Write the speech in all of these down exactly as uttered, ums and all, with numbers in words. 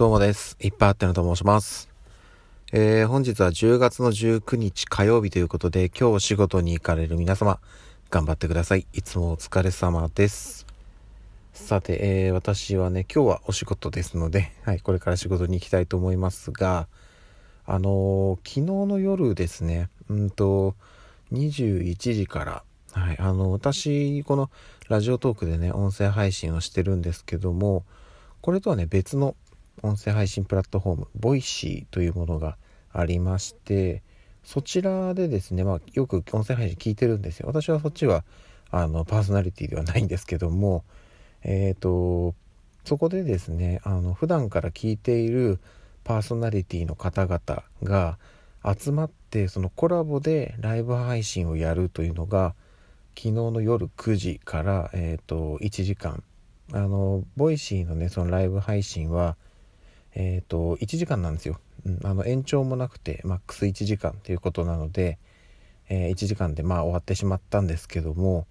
どうもです。いっぱいあってのと申します。えー、本日はじゅうがつのじゅうくにち火曜日ということで、今日お仕事に行かれる皆様、頑張ってください。いつもお疲れ様です。さて、えー、私はね、今日はお仕事ですので、はい、これから仕事に行きたいと思いますが、あのー、昨日の夜ですね、うんと、にじゅういちじから、はい、あの私このラジオトークでね音声配信をしてるんですけども、これとはね別の音声配信プラットフォームボイシーというものがありまして、そちらでですね、まあ、よく音声配信聞いてるんですよ。私はそっちはあのパーソナリティではないんですけども、えーとそこでですね、あの普段から聞いているパーソナリティの方々が集まって、そのコラボでライブ配信をやるというのが昨日の夜くじから、えー、といちじかん、あのボイシーのねそのライブ配信は、えー、といちじかんなんですよ、うん、あの延長もなくてマックスいちじかんということなので、えー、いちじかんでまあ終わってしまったんですけども、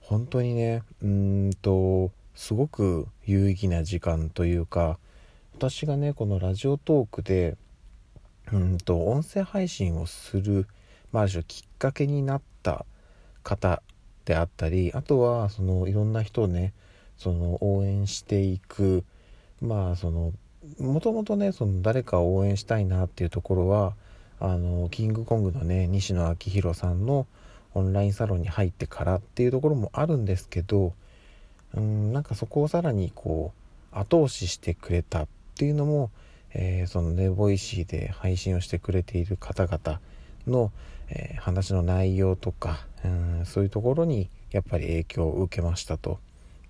本当にねうーんとすごく有意義な時間というか、私がねこのラジオトークでうんと音声配信をする、まあ、ある種きっかけになった方であったり、あとはそのいろんな人をねその応援していく、まあそのもともとねその誰かを応援したいなっていうところは、あのキングコングのね西野昭弘さんのオンラインサロンに入ってからっていうところもあるんですけど、うーんなんかそこをさらにこう後押ししてくれたっていうのも、えー、そのねボイシーで配信をしてくれている方々の、えー、話の内容とか、うんそういうところにやっぱり影響を受けましたと。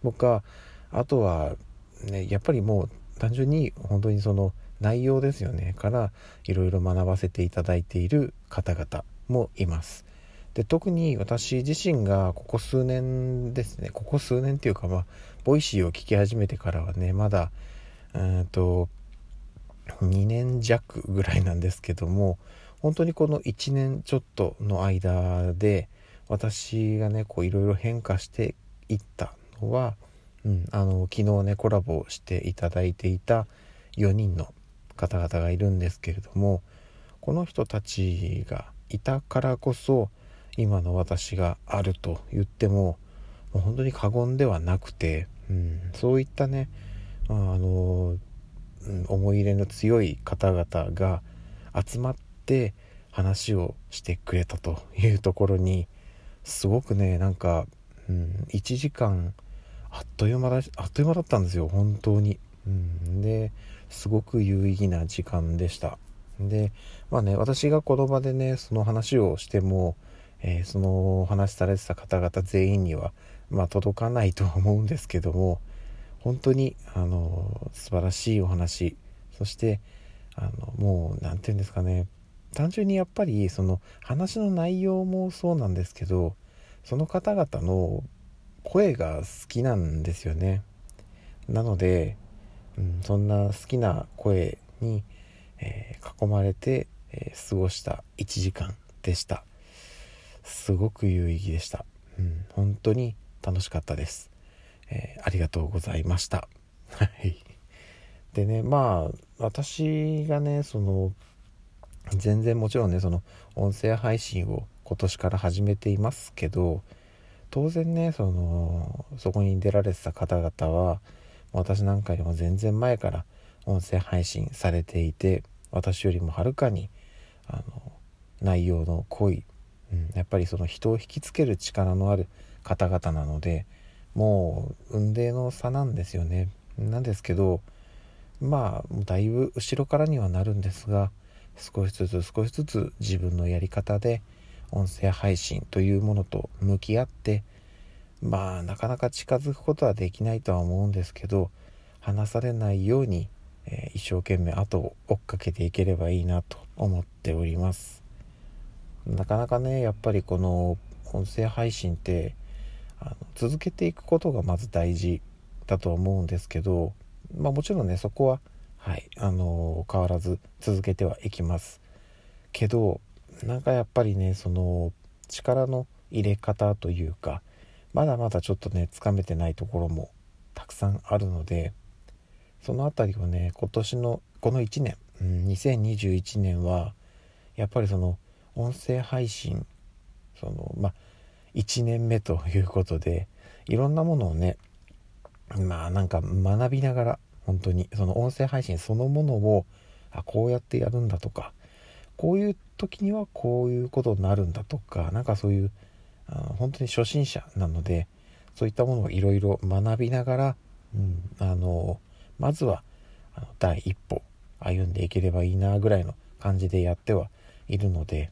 僕はあとは、ね、やっぱりもう単純に本当にその内容ですよねからいろいろ学ばせていただいている方々もいます。で、特に私自身がここ数年ですね、ここ数年っていうか、まあボイシーを聞き始めてからはねまだうんとにねんじゃくぐらいなんですけども、本当にこのいちねんちょっとの間で私がねこういろいろ変化していったのは、うん、あの昨日ねコラボしていただいていたよにんの方々がいるんですけれども、この人たちがいたからこそ今の私があると言っても、もう本当に過言ではなくて、うん、そういったねあの、うん、思い入れの強い方々が集まってで話をしてくれたというところに、すごくねなんか、うん、いちじかんあっという間だあっという間だったんですよ本当に、うん、ですごく有意義な時間でした。でまあね私がこの場でねその話をしても、えー、そのお話しされてた方々全員にはまあ届かないとは思うんですけども、本当にあの素晴らしいお話、そしてあのもうなんていうんですかね、単純にやっぱりその話の内容もそうなんですけど、その方々の声が好きなんですよね。なので、うん、そんな好きな声に、えー、囲まれて、えー、過ごしたいちじかんでした。すごく有意義でした。うん、本当に楽しかったです、えー。ありがとうございました。はい。でね、まあ私がねその全然もちろんねその音声配信を今年から始めていますけど、当然ねそのそこに出られてた方々は私なんかよりも全然前から音声配信されていて、私よりもはるかにあの内容の濃い、うん、やっぱりその人を引きつける力のある方々なので、もう雲泥の差なんですよね。なんですけどまあだいぶ後ろからにはなるんですが、少しずつ少しずつ自分のやり方で音声配信というものと向き合って、まあなかなか近づくことはできないとは思うんですけど、離されないように、えー、一生懸命後を追っかけていければいいなと思っております。なかなかねやっぱりこの音声配信ってあの続けていくことがまず大事だと思うんですけど、まあもちろんねそこははい、あのー、変わらず続けてはいきますけど、なんかやっぱりねその力の入れ方というか、まだまだちょっとねつかめてないところもたくさんあるので、そのあたりをね、今年のこのいちねん、うん、にせんにじゅういちねんはやっぱりその音声配信、そのまあいちねんめということで、いろんなものをね、まあなんか学びながら、本当にその音声配信そのものを、あ、こうやってやるんだとか、こういう時にはこういうことになるんだとか、なんかそういう本当に初心者なので、そういったものをいろいろ学びながら、うん、あのまずはあの第一歩歩んでいければいいなぐらいの感じでやってはいるので、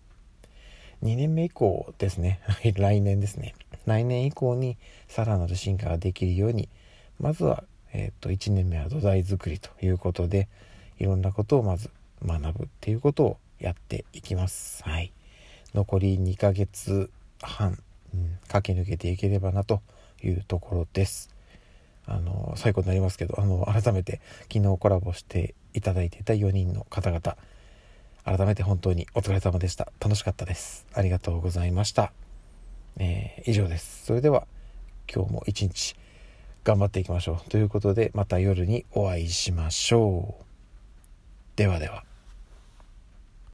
にねんめ以降ですね来年ですね来年以降にさらなる進化ができるように、まずは、えー、っといちねんめは土台作りということで、いろんなことをまず学ぶっていうことをやっていきます。はい、残りにかげつはん、うん、駆け抜けていければなというところです。あの最後になりますけど、あの改めて昨日コラボしていただいていたよにんの方々、改めて本当にお疲れ様でした。楽しかったです。ありがとうございました。えー、以上です。それでは今日も一日頑張っていきましょうということで、また夜にお会いしましょう。ではでは。